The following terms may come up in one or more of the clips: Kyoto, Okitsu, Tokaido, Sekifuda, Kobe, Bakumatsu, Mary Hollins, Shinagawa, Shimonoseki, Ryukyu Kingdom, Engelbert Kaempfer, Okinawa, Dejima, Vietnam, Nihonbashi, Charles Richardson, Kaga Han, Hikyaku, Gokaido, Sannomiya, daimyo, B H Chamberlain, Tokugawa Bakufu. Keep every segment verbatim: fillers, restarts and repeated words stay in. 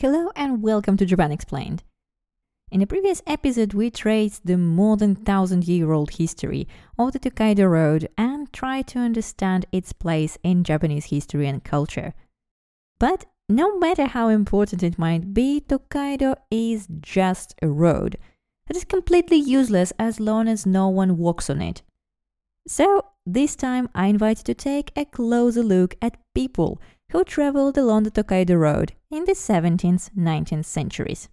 Hello and welcome to Japan Explained. In the previous episode we traced the more than thousand-year-old history of the Tokaido Road and tried to understand its place in Japanese history and culture. But no matter how important it might be, Tokaido is just a road that is completely useless as long as no one walks on it. So this time I invite you to take a closer look at people who traveled along the Tokaido Road in the seventeenth and nineteenth centuries.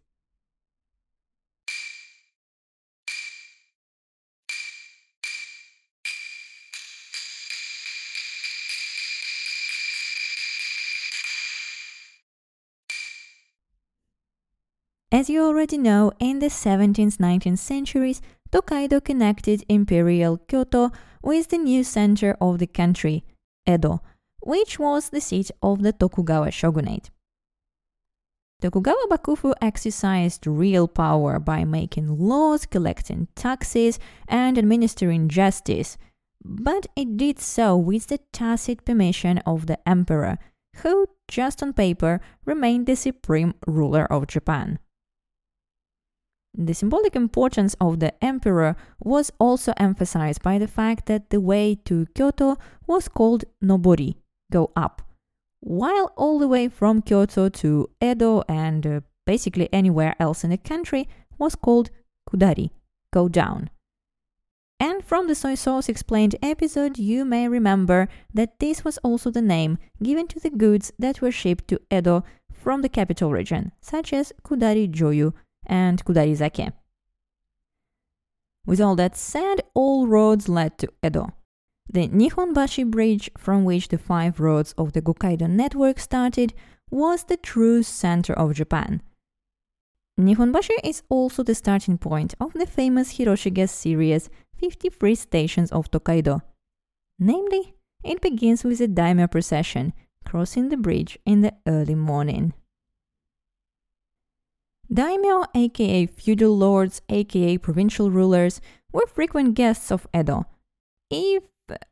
As you already know, in the seventeenth and nineteenth centuries, Tokaido connected imperial Kyoto with the new center of the country, Edo, which was the seat of the Tokugawa shogunate. Tokugawa Bakufu exercised real power by making laws, collecting taxes, and administering justice, but it did so with the tacit permission of the emperor, who, just on paper, remained the supreme ruler of Japan. The symbolic importance of the emperor was also emphasized by the fact that the way to Kyoto was called nobori, go up, while all the way from Kyoto to Edo and uh, basically anywhere else in the country was called kudari, go down. And from the Soy Sauce Explained episode, you may remember that this was also the name given to the goods that were shipped to Edo from the capital region, such as kudari joyu and kudari sake. With all that said, all roads led to Edo. The Nihonbashi bridge, from which the five roads of the Gokaido network started, was the true center of Japan. Nihonbashi is also the starting point of the famous Hiroshige series fifty-three stations of Tokaido. Namely, it begins with a daimyo procession crossing the bridge in the early morning. Daimyo, aka feudal lords, aka provincial rulers, were frequent guests of Edo, if,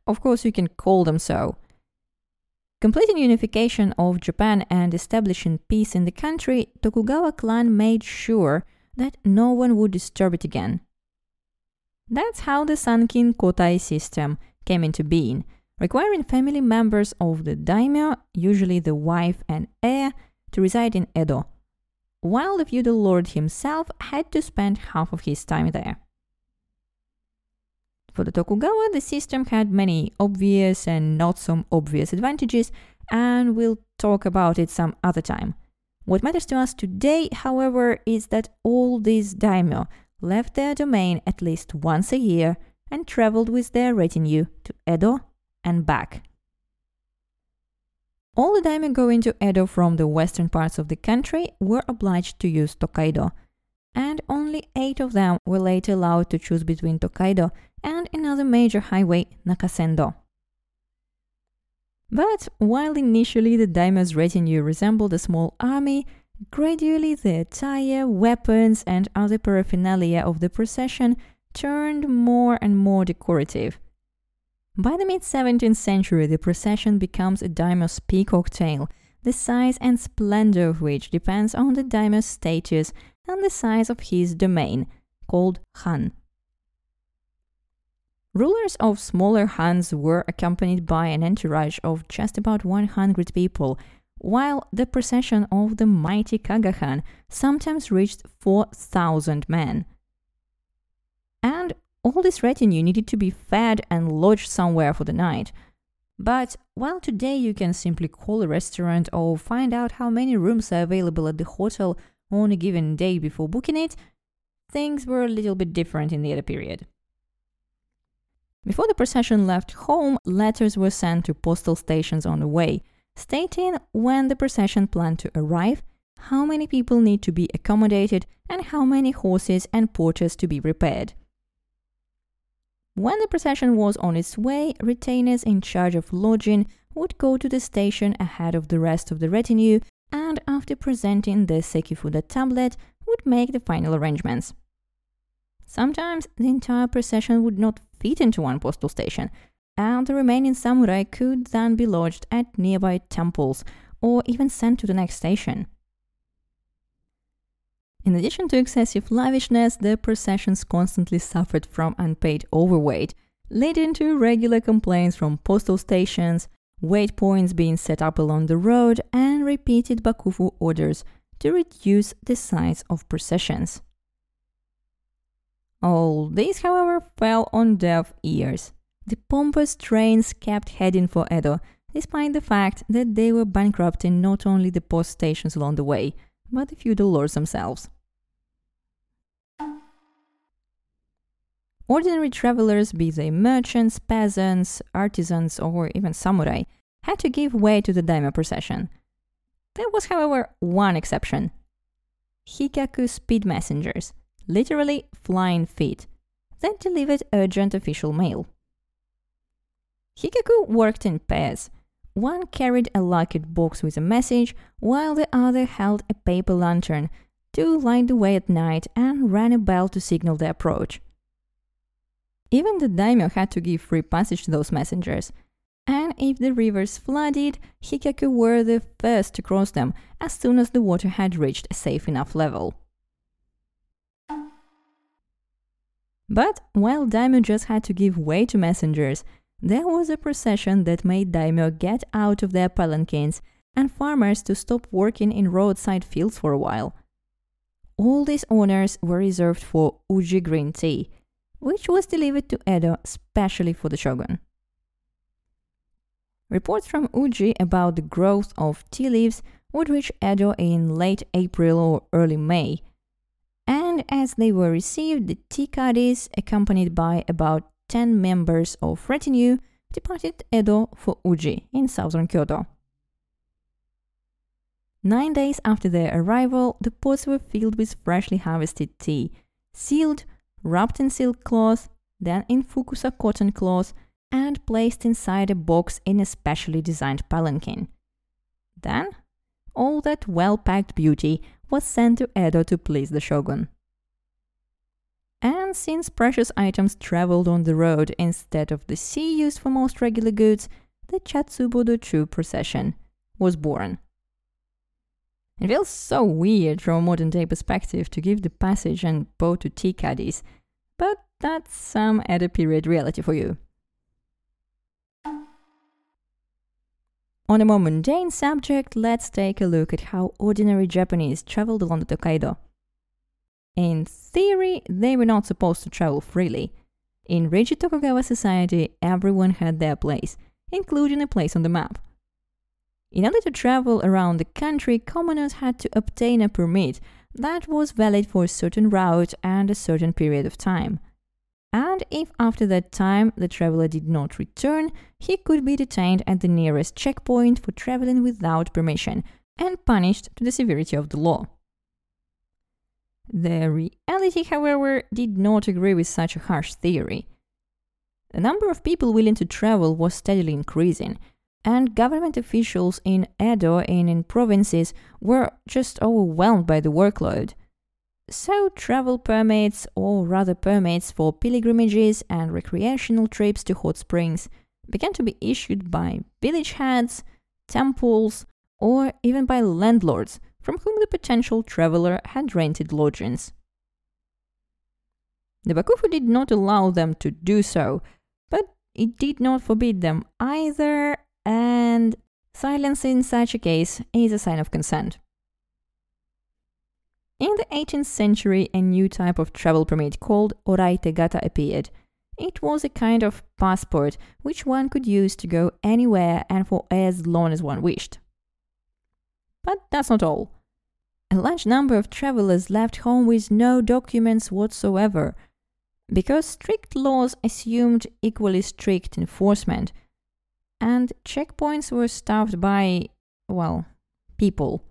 of course, you can call them so. Completing unification of Japan and establishing peace in the country, Tokugawa clan made sure that no one would disturb it again. That's how the sankin kotai system came into being, requiring family members of the daimyo, usually the wife and heir, to reside in Edo, while the feudal lord himself had to spend half of his time there. For the Tokugawa, the system had many obvious and not so obvious advantages, and we'll talk about it some other time. What matters to us today, however, is that all these daimyo left their domain at least once a year and traveled with their retinue to Edo and back. All the daimyo going to Edo from the western parts of the country were obliged to use Tokaido, and only eight of them were later allowed to choose between Tokaido and another major highway, Nakasendo. But while initially the daimyo's retinue resembled a small army, gradually the attire, weapons, and other paraphernalia of the procession turned more and more decorative. By the mid-seventeenth century, the procession becomes a daimyo's peacock tail, the size and splendor of which depends on the daimyo's status and the size of his domain, called Han. Rulers of smaller Hans were accompanied by an entourage of just about one hundred people, while the procession of the mighty Kaga Han sometimes reached four thousand men. And all this retinue needed to be fed and lodged somewhere for the night. But while today you can simply call a restaurant or find out how many rooms are available at the hotel on a given day before booking it, things were a little bit different in the Edo period. Before the procession left home, letters were sent to postal stations on the way, stating when the procession planned to arrive, how many people need to be accommodated, and how many horses and porters to be repaired. When the procession was on its way, retainers in charge of lodging would go to the station ahead of the rest of the retinue and, after presenting the Sekifuda tablet, would make the final arrangements. Sometimes the entire procession would not fit into one postal station, and the remaining samurai could then be lodged at nearby temples or even sent to the next station. In addition to excessive lavishness, the processions constantly suffered from unpaid overweight, leading to regular complaints from postal stations, weight points being set up along the road, and repeated Bakufu orders to reduce the size of processions. All this, however, fell on deaf ears. The pompous trains kept heading for Edo, despite the fact that they were bankrupting not only the post stations along the way, but the feudal lords themselves. Ordinary travelers, be they merchants, peasants, artisans, or even samurai, had to give way to the daimyo procession. There was, however, one exception. Hikyaku speed messengers, literally flying feet, that delivered urgent official mail. Hikyaku worked in pairs. One carried a locket box with a message, while the other held a paper lantern to light the way at night and rang a bell to signal the approach. Even the daimyo had to give free passage to those messengers, and if the rivers flooded, Hikyaku were the first to cross them as soon as the water had reached a safe enough level. But while daimyo just had to give way to messengers, there was a procession that made daimyo get out of their palanquins and farmers to stop working in roadside fields for a while. All these honors were reserved for Uji green tea, which was delivered to Edo specially for the shogun. Reports from Uji about the growth of tea leaves would reach Edo in late April or early May, and as they were received, the tea caddies, accompanied by about ten members of retinue, departed Edo for Uji in southern Kyoto. Nine days after their arrival, the pots were filled with freshly harvested tea, sealed, wrapped in silk cloth, then in fukusa cotton cloth, and placed inside a box in a specially designed palanquin. Then, all that well-packed beauty was sent to Edo to please the shogun. And since precious items traveled on the road instead of the sea used for most regular goods, the Chatsubo Dochu procession was born. It feels so weird from a modern-day perspective to give the passage and bow to tea caddies, but that's some Edo period reality for you. On a more mundane subject, let's take a look at how ordinary Japanese traveled along the Tokaido. In theory, they were not supposed to travel freely. In rigid Tokugawa society, everyone had their place, including a place on the map. In order to travel around the country, commoners had to obtain a permit that was valid for a certain route and a certain period of time. And if after that time the traveler did not return, he could be detained at the nearest checkpoint for traveling without permission and punished to the severity of the law. The reality, however, did not agree with such a harsh theory. The number of people willing to travel was steadily increasing, and government officials in Edo and in provinces were just overwhelmed by the workload. So travel permits, or rather permits for pilgrimages and recreational trips to hot springs, began to be issued by village heads, temples, or even by landlords, from whom the potential traveler had rented lodgings. The Bakufu did not allow them to do so, but it did not forbid them either, and silence in such a case is a sign of consent. In the eighteenth century, a new type of travel permit called Oraitegata appeared. It was a kind of passport which one could use to go anywhere and for as long as one wished. But that's not all. A large number of travelers left home with no documents whatsoever, because strict laws assumed equally strict enforcement, and checkpoints were staffed by, well, people.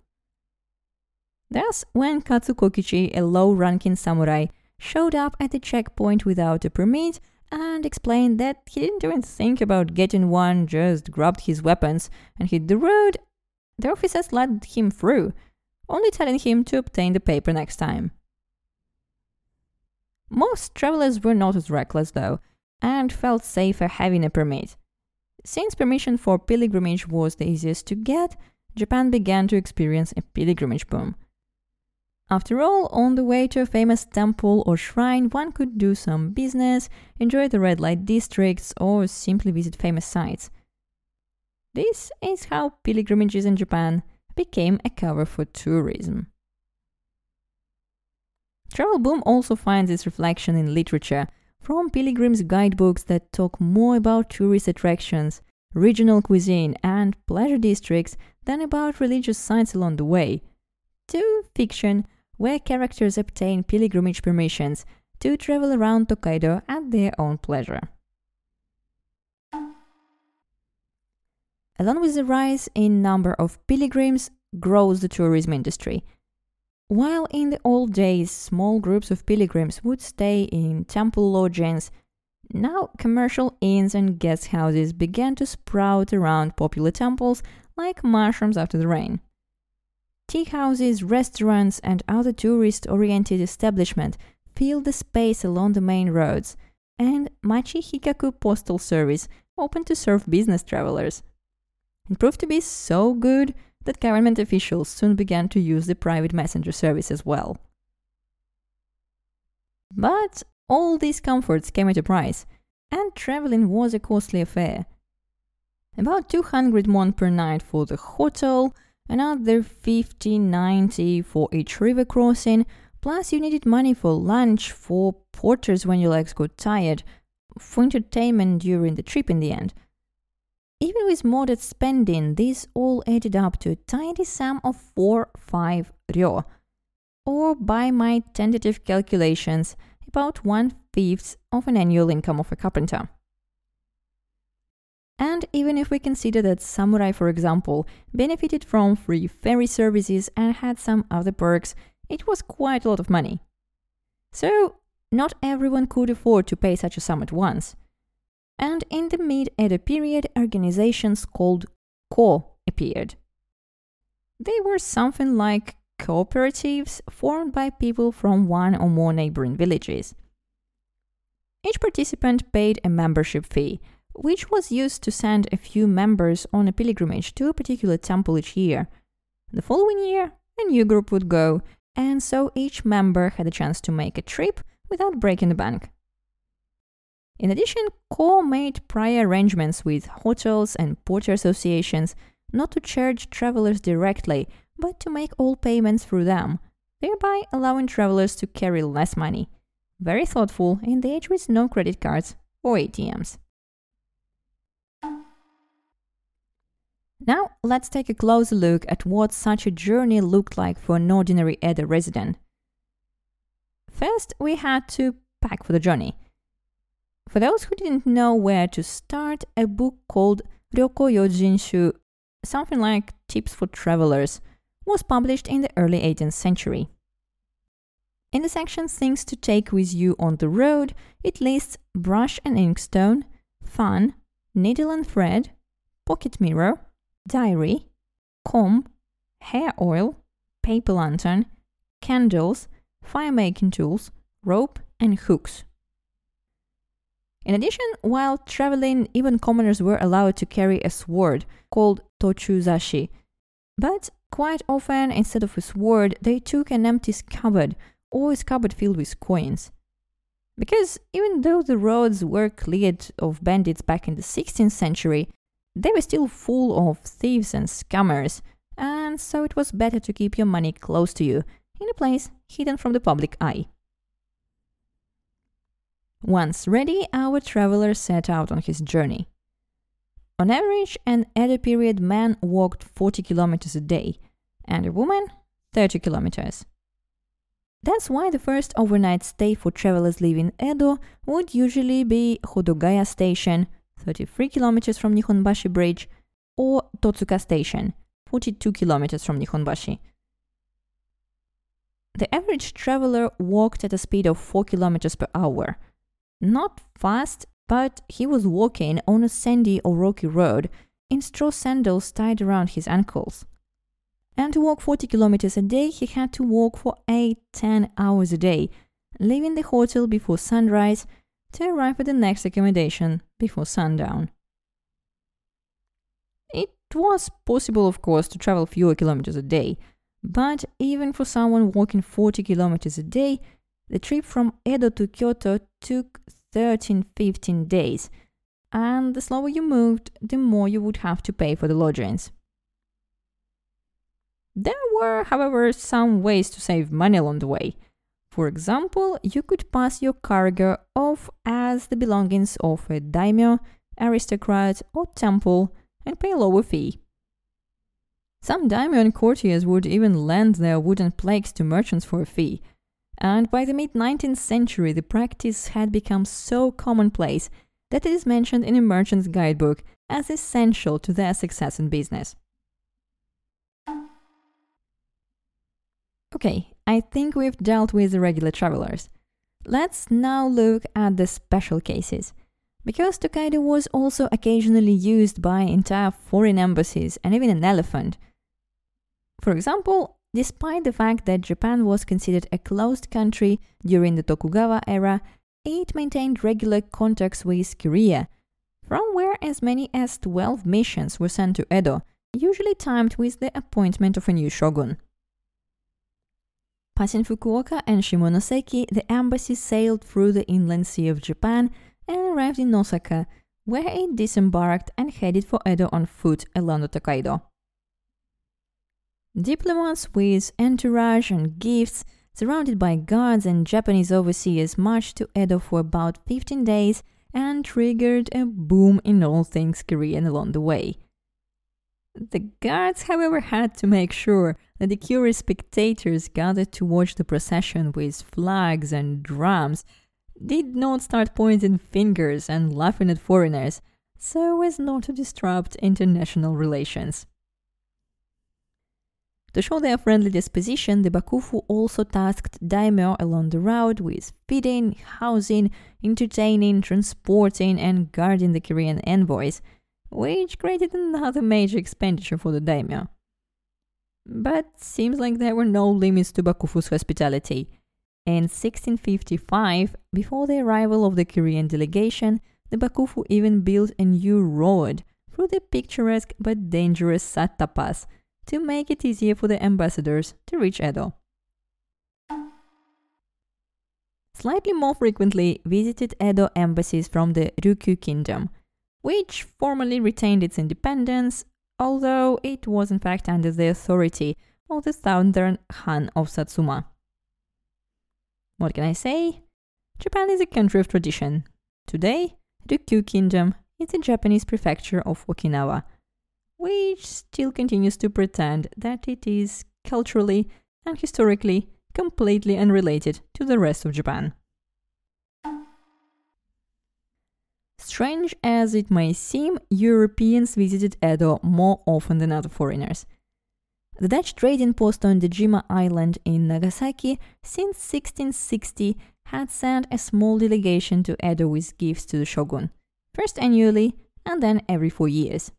Thus, when Katsu Kokichi, a low-ranking samurai, showed up at the checkpoint without a permit and explained that he didn't even think about getting one, just grabbed his weapons and hit the road, the officers let him through, only telling him to obtain the paper next time. Most travelers were not as reckless, though, and felt safer having a permit. Since permission for pilgrimage was the easiest to get, Japan began to experience a pilgrimage boom. After all, on the way to a famous temple or shrine, one could do some business, enjoy the red light districts, or simply visit famous sites. This is how pilgrimages in Japan became a cover for tourism. Travel boom also finds its reflection in literature, from pilgrims' guidebooks that talk more about tourist attractions, regional cuisine, and pleasure districts than about religious sites along the way, to fiction, where characters obtain pilgrimage permissions to travel around Tokaido at their own pleasure. Along with the rise in number of pilgrims grows the tourism industry. While in the old days small groups of pilgrims would stay in temple lodgings, now commercial inns and guest houses began to sprout around popular temples like mushrooms after the rain. Tea houses, restaurants, and other tourist-oriented establishments filled the space along the main roads, and Machi Hikyaku postal service opened to serve business travelers. It proved to be so good that government officials soon began to use the private messenger service as well. But all these comforts came at a price, and traveling was a costly affair. About two hundred mon per night for the hotel, another fifty ninety for each river crossing, plus you needed money for lunch, for porters when your legs got tired, for entertainment during the trip in the end. Even with moderate spending, this all added up to a tiny sum of four five ryo, or by my tentative calculations, about one-fifth of an annual income of a carpenter. And even if we consider that samurai, for example, benefited from free ferry services and had some other perks, it was quite a lot of money. So, not everyone could afford to pay such a sum at once. And in the mid-Edo period, organizations called Ko appeared. They were something like cooperatives formed by people from one or more neighboring villages. Each participant paid a membership fee, which was used to send a few members on a pilgrimage to a particular temple each year. The following year, a new group would go, and so each member had a chance to make a trip without breaking the bank. In addition, Ko made prior arrangements with hotels and porter associations not to charge travelers directly, but to make all payments through them, thereby allowing travelers to carry less money. Very thoughtful in the age with no credit cards or A T Ms. Now, let's take a closer look at what such a journey looked like for an ordinary Edo resident. First, we had to pack for the journey. For those who didn't know where to start, a book called Ryoko Yojinshu, something like Tips for Travelers, was published in the early eighteenth century. In the section Things to Take with You on the Road, it lists brush and inkstone, fan, needle and thread, pocket mirror, diary, comb, hair oil, paper lantern, candles, fire-making tools, rope and hooks. In addition, while traveling, even commoners were allowed to carry a sword called tochuzashi, but quite often, instead of a sword, they took an empty scabbard or a scabbard filled with coins. Because even though the roads were cleared of bandits back in the sixteenth century, they were still full of thieves and scammers, and so it was better to keep your money close to you, in a place hidden from the public eye. Once ready, our traveler set out on his journey. On average, an Edo period man walked forty kilometers a day, and a woman thirty kilometers. That's why the first overnight stay for travelers leaving Edo would usually be Hodogaya Station, thirty-three kilometers from Nihonbashi Bridge, or Totsuka Station, forty-two kilometers from Nihonbashi. The average traveler walked at a speed of four kilometers per hour. Not fast, but he was walking on a sandy or rocky road in straw sandals tied around his ankles. And to walk forty kilometers a day, he had to walk for eight to ten hours a day, leaving the hotel before sunrise to arrive at the next accommodation before sundown. It was possible, of course, to travel fewer kilometers a day, But even for someone walking forty kilometers a day, the trip from Edo to Kyoto took thirteen to fifteen days, and the slower you moved, the more you would have to pay for the lodgings. There were, however, some ways to save money along the way. For example, you could pass your cargo off as the belongings of a daimyo, aristocrat or temple and pay a lower fee. Some daimyo and courtiers would even lend their wooden plaques to merchants for a fee, and by the mid nineteenth century the practice had become so commonplace that it is mentioned in a merchant's guidebook as essential to their success in business. Okay, I think we've dealt with the regular travelers. Let's now look at the special cases. Because Tokaido was also occasionally used by entire foreign embassies and even an elephant. For example, despite the fact that Japan was considered a closed country during the Tokugawa era, it maintained regular contacts with Korea, from where as many as twelve missions were sent to Edo, usually timed with the appointment of a new shogun. Passing Fukuoka and Shimonoseki, the embassy sailed through the inland sea of Japan and arrived in Osaka, where it disembarked and headed for Edo on foot along the Tokaido. Diplomats with entourage and gifts, surrounded by guards and Japanese overseers, marched to Edo for about fifteen days and triggered a boom in all things Korean along the way. The guards, however, had to make sure that the curious spectators gathered to watch the procession with flags and drums did not start pointing fingers and laughing at foreigners, so as not to disrupt international relations. To show their friendly disposition, the Bakufu also tasked daimyo along the route with feeding, housing, entertaining, transporting and guarding the Korean envoys, which created another major expenditure for the daimyo. But seems like there were no limits to Bakufu's hospitality. In sixteen fifty-five, before the arrival of the Korean delegation, the Bakufu even built a new road through the picturesque but dangerous Satta Pass to make it easier for the ambassadors to reach Edo. Slightly more frequently visited Edo embassies from the Ryukyu Kingdom, which formally retained its independence, although it was in fact under the authority of the southern Han of Satsuma. What can I say? Japan is a country of tradition. Today, Ryukyu Kingdom is the Japanese prefecture of Okinawa, which still continues to pretend that it is culturally and historically completely unrelated to the rest of Japan. Strange as it may seem, Europeans visited Edo more often than other foreigners. The Dutch trading post on Dejima Island in Nagasaki since sixteen sixty had sent a small delegation to Edo with gifts to the shogun, first annually and then every four years.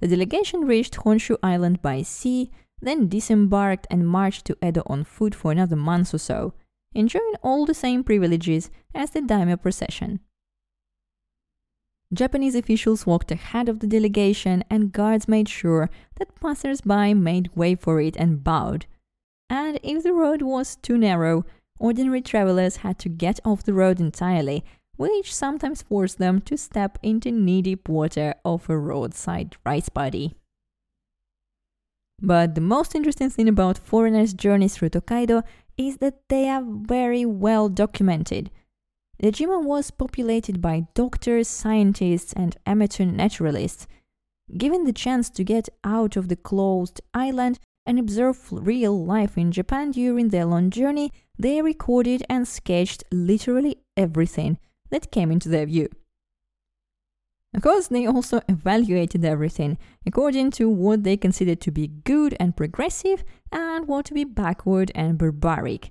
The delegation reached Honshu Island by sea, then disembarked and marched to Edo on foot for another month or so, enjoying all the same privileges as the daimyo procession. Japanese officials walked ahead of the delegation and guards made sure that passers-by made way for it and bowed. And if the road was too narrow, ordinary travelers had to get off the road entirely, which sometimes forced them to step into knee-deep water of a roadside rice paddy. But the most interesting thing about foreigners' journeys through Tokaido is that they are very well documented. Dejima was populated by doctors, scientists and amateur naturalists. Given the chance to get out of the closed island and observe real life in Japan during their long journey, they recorded and sketched literally everything that came into their view. Of course, they also evaluated everything according to what they considered to be good and progressive and what to be backward and barbaric.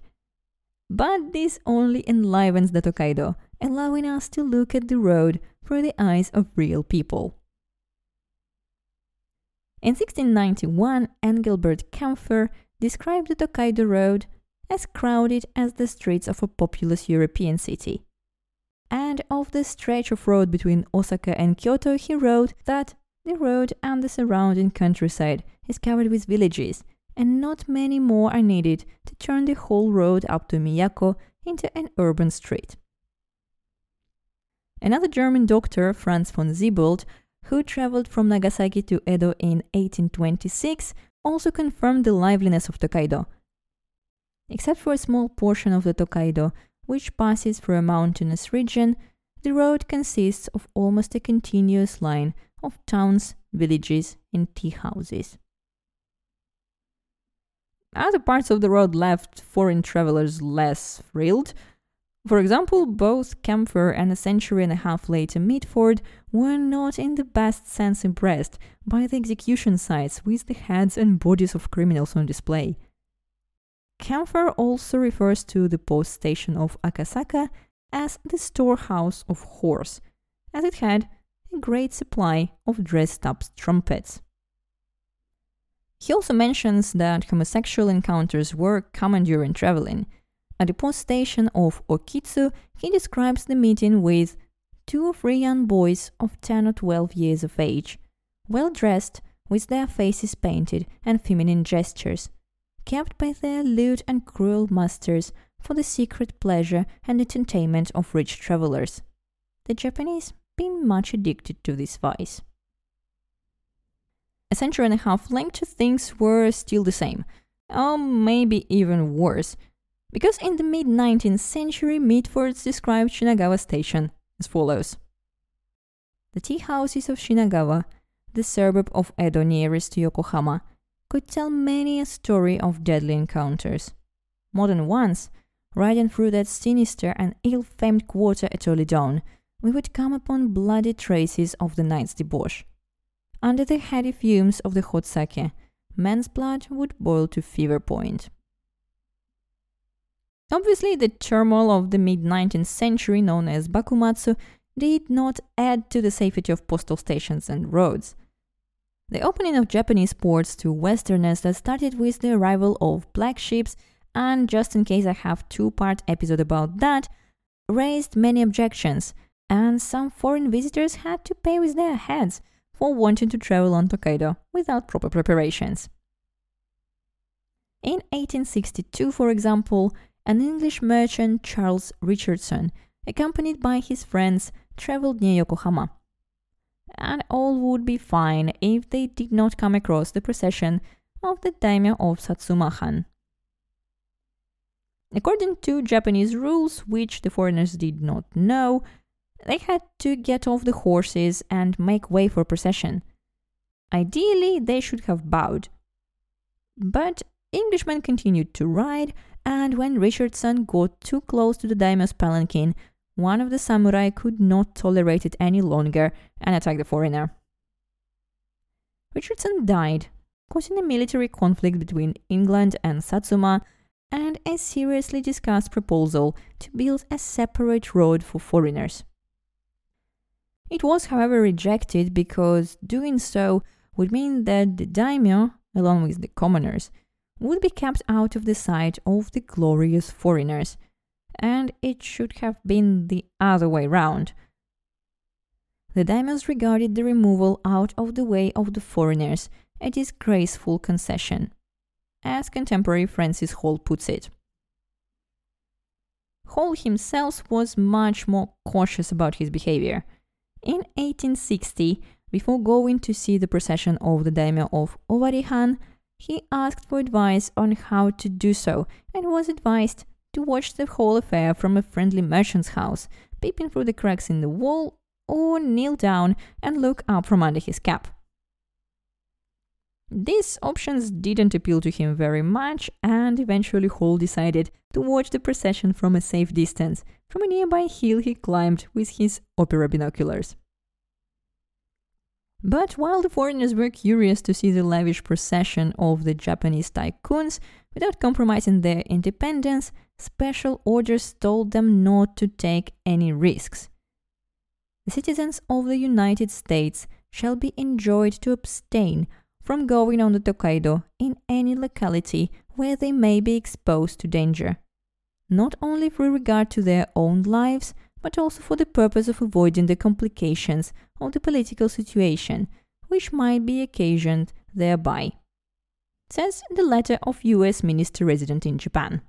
But this only enlivens the Tokaido, allowing us to look at the road through the eyes of real people. In sixteen ninety-one, Engelbert Kaempfer described the Tokaido road as crowded as the streets of a populous European city. And of the stretch of road between Osaka and Kyoto, he wrote that the road and the surrounding countryside is covered with villages, and not many more are needed to turn the whole road up to Miyako into an urban street. Another German doctor, Franz von Siebold, who traveled from Nagasaki to Edo in eighteen twenty-six, also confirmed the liveliness of Tokaido. Except for a small portion of the Tokaido, which passes through a mountainous region, the road consists of almost a continuous line of towns, villages, and tea houses. Other parts of the road left foreign travelers less thrilled. For example, both Kaempfer and a century and a half later Mitford were not in the best sense impressed by the execution sites with the heads and bodies of criminals on display. Kaempfer also refers to the post station of Akasaka as the storehouse of horse, as it had a great supply of dressed-up trumpets. He also mentions that homosexual encounters were common during traveling. At the post station of Okitsu, he describes the meeting with two or three young boys of ten or twelve years of age, well-dressed, with their faces painted and feminine gestures, kept by their lewd and cruel masters for the secret pleasure and entertainment of rich travelers. The Japanese being much addicted to this vice. A century and a half later, things were still the same, or maybe even worse, because in the mid-nineteenth century, Mitford described Shinagawa Station as follows. The tea houses of Shinagawa, the suburb of Edo nearest to Yokohama, could tell many a story of deadly encounters. More than once, riding through that sinister and ill-famed quarter at early dawn, we would come upon bloody traces of the night's debauch. Under the heady fumes of the hot sake, man's blood would boil to fever point. Obviously, the turmoil of the mid-nineteenth century, known as Bakumatsu, did not add to the safety of postal stations and roads. The opening of Japanese ports to Westerners that started with the arrival of black ships, and just in case I have a two-part episode about that, raised many objections, and some foreign visitors had to pay with their heads for wanting to travel on Tokaido without proper preparations. In eighteen sixty-two, for example, an English merchant, Charles Richardson, accompanied by his friends, traveled near Yokohama. And all would be fine if they did not come across the procession of the daimyo of Satsuma Han. According to Japanese rules, which the foreigners did not know, they had to get off the horses and make way for procession. Ideally, they should have bowed. But Englishmen continued to ride, and when Richardson got too close to the daimyo's palanquin, one of the samurai could not tolerate it any longer and attacked the foreigner. Richardson died, causing a military conflict between England and Satsuma, and a seriously discussed proposal to build a separate road for foreigners. It was, however, rejected because doing so would mean that the daimyo, along with the commoners, would be kept out of the sight of the glorious foreigners, and it should have been the other way round. The daimyos regarded the removal out of the way of the foreigners a disgraceful concession, as contemporary Francis Hall puts it. Hall himself was much more cautious about his behavior. In eighteen sixty, before going to see the procession of the daimyo of Owari-han, he asked for advice on how to do so and was advised to watch the whole affair from a friendly merchant's house, peeping through the cracks in the wall, or kneel down and look up from under his cap. These options didn't appeal to him very much, and eventually Hall decided to watch the procession from a safe distance, from a nearby hill he climbed with his opera binoculars. But while the foreigners were curious to see the lavish procession of the Japanese tycoons, without compromising their independence, special orders told them not to take any risks. The citizens of the United States shall be enjoined to abstain from going on the Tokaido in any locality where they may be exposed to danger, not only with regard to their own lives, but also for the purpose of avoiding the complications of the political situation, which might be occasioned thereby. says the letter of U S minister resident in Japan.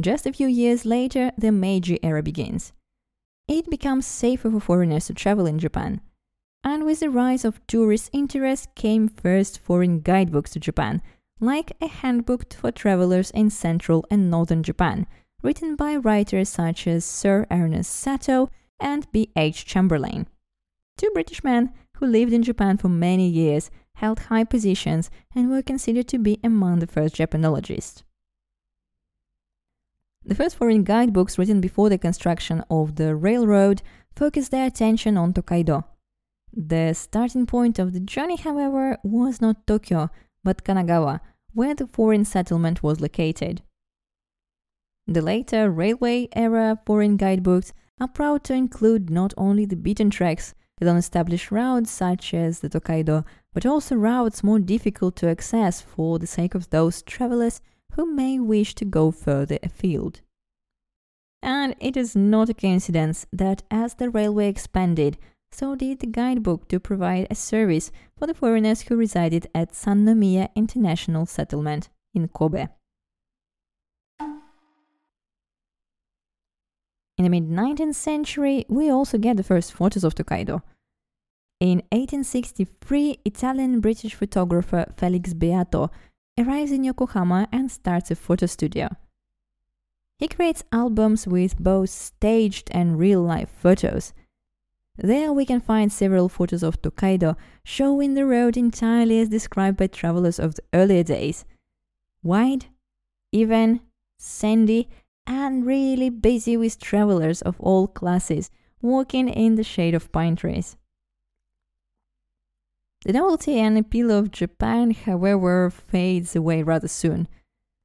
Just a few years later, the Meiji era begins. It becomes safer for foreigners to travel in Japan, and with the rise of tourist interest came first foreign guidebooks to Japan, like a handbook for travelers in central and northern Japan, written by writers such as Sir Ernest Sato and B H Chamberlain. Two British men who lived in Japan for many years, held high positions, and were considered to be among the first Japanologists. The first foreign guidebooks written before the construction of the railroad focused their attention on Tokaido. The starting point of the journey, however, was not Tokyo, but Kanagawa, where the foreign settlement was located. The later railway-era foreign guidebooks are proud to include not only the beaten tracks along established routes such as the Tokaido, but also routes more difficult to access for the sake of those travelers who may wish to go further afield. And it is not a coincidence that as the railway expanded, so did the guidebook to provide a service for the foreigners who resided at Sannomiya International Settlement in Kobe. In the mid-nineteenth century, we also get the first photos of Tokaido. In eighteen sixty-three, Italian-British photographer Felix Beato arrives in Yokohama and starts a photo studio. He creates albums with both staged and real-life photos. There we can find several photos of Tokaido, showing the road entirely as described by travelers of the earlier days. Wide, even, sandy, and really busy with travelers of all classes, walking in the shade of pine trees. The novelty and appeal of Japan, however, fades away rather soon.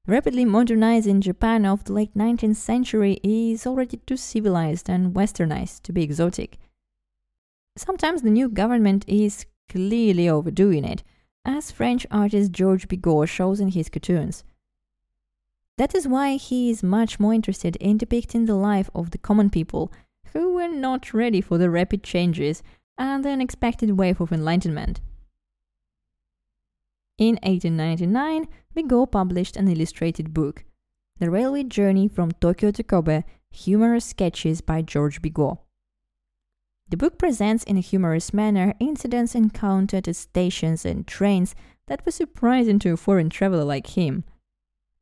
Rapidly modernizing Japan of the late nineteenth century is already too civilized and westernized to be exotic. Sometimes the new government is clearly overdoing it, as French artist George Bigot shows in his cartoons. That is why he is much more interested in depicting the life of the common people, who were not ready for the rapid changes and the unexpected wave of enlightenment. In eighteen ninety-nine, Bigot published an illustrated book, The Railway Journey from Tokyo to Kobe, Humorous Sketches by George Bigot. The book presents in a humorous manner incidents encountered at stations and trains that were surprising to a foreign traveler like him.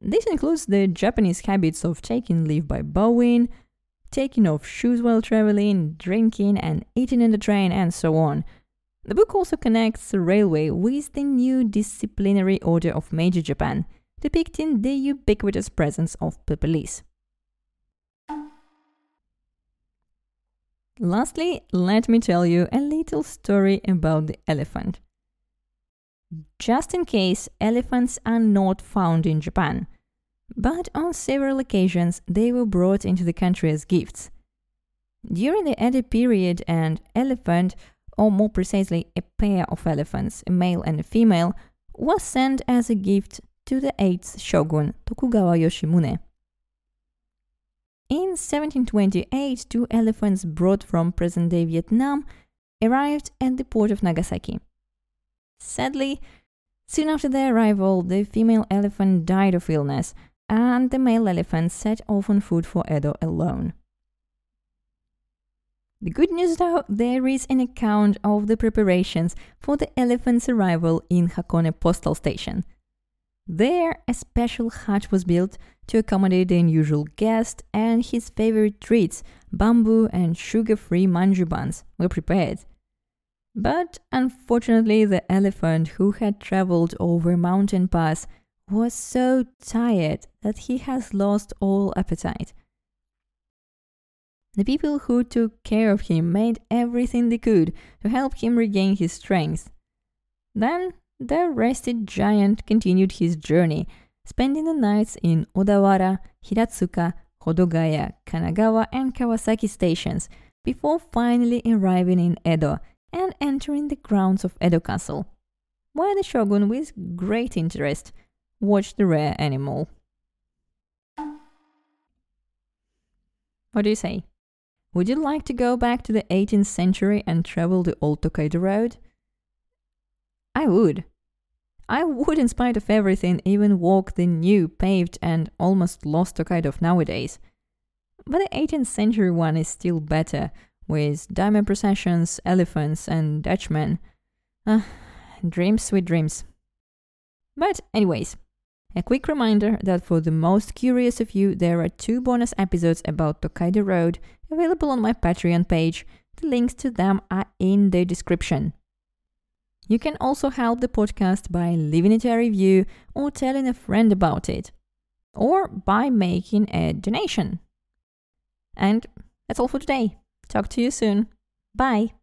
This includes the Japanese habits of taking leave by bowing, taking off shoes while traveling, drinking and eating in the train, and so on. The book also connects the railway with the new disciplinary order of Meiji Japan, depicting the ubiquitous presence of the police. Lastly, let me tell you a little story about the elephant. Just in case, elephants are not found in Japan, but on several occasions they were brought into the country as gifts. During the Edo period, an elephant, or more precisely a pair of elephants, a male and a female, was sent as a gift to the eighth shogun Tokugawa Yoshimune. In seventeen twenty-eight, two elephants brought from present-day Vietnam arrived at the port of Nagasaki. Sadly, soon after their arrival, the female elephant died of illness, and the male elephant set off on foot for Edo alone. The good news, though, there is an account of the preparations for the elephant's arrival in Hakone postal station. There, a special hut was built to accommodate the unusual guest, and his favorite treats, bamboo and sugar-free manju buns, were prepared. But unfortunately, the elephant, who had traveled over a mountain pass, was so tired that he has lost all appetite. The people who took care of him made everything they could to help him regain his strength. Then, the rested giant continued his journey, spending the nights in Odawara, Hiratsuka, Hodogaya, Kanagawa and Kawasaki stations, before finally arriving in Edo and entering the grounds of Edo Castle, where the shogun, with great interest, watched the rare animal. What do you say? Would you like to go back to the eighteenth century and travel the old Tokaido Road? I would. I would, in spite of everything, even walk the new, paved and almost lost Tokaido of nowadays. But the eighteenth century one is still better, with diamond processions, elephants and Dutchmen. Ah, uh, dreams, sweet dreams. But anyways, a quick reminder that for the most curious of you, there are two bonus episodes about Tokaido Road available on my Patreon page. The links to them are in the description. You can also help the podcast by leaving it a review or telling a friend about it, or by making a donation. And that's all for today. Talk to you soon. Bye!